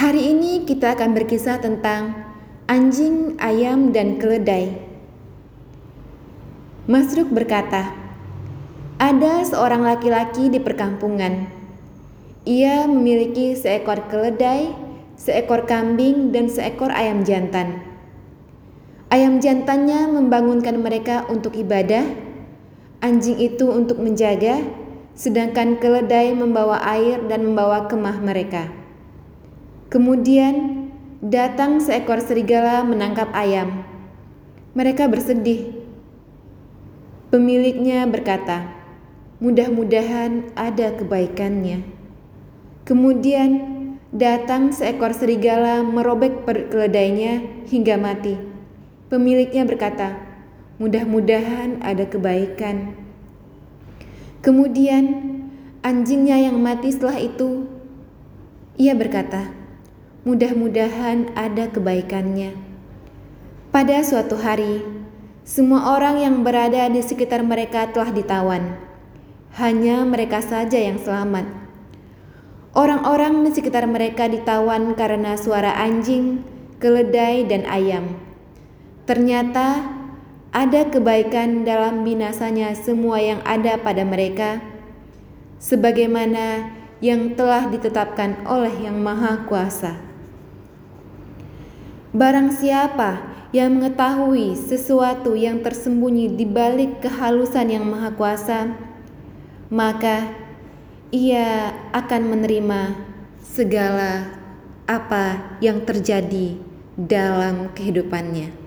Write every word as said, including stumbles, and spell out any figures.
Hari ini kita akan berkisah tentang anjing, ayam, dan keledai. Masruk berkata, ada seorang laki-laki di perkampungan. Ia memiliki seekor keledai, seekor kambing, dan seekor ayam jantan. Ayam jantannya membangunkan mereka untuk ibadah, anjing itu untuk menjaga, sedangkan keledai membawa air dan membawa kemah mereka. Kemudian datang seekor serigala menangkap ayam. Mereka bersedih. Pemiliknya berkata, mudah-mudahan ada kebaikannya. Kemudian datang seekor serigala merobek keledainya hingga mati. Pemiliknya berkata, mudah-mudahan ada kebaikan. Kemudian anjingnya yang mati setelah itu, ia berkata, mudah-mudahan ada kebaikannya. Pada suatu hari, semua orang yang berada di sekitar mereka telah ditawan. Hanya mereka saja yang selamat. Orang-orang di sekitar mereka ditawan karena suara anjing, keledai, dan ayam. Ternyata ada kebaikan dalam binasanya semua yang ada pada mereka, sebagaimana yang telah ditetapkan oleh Yang Maha Kuasa. Barang siapa yang mengetahui sesuatu yang tersembunyi di balik kehalusan Yang Maha Kuasa, maka ia akan menerima segala apa yang terjadi dalam kehidupannya.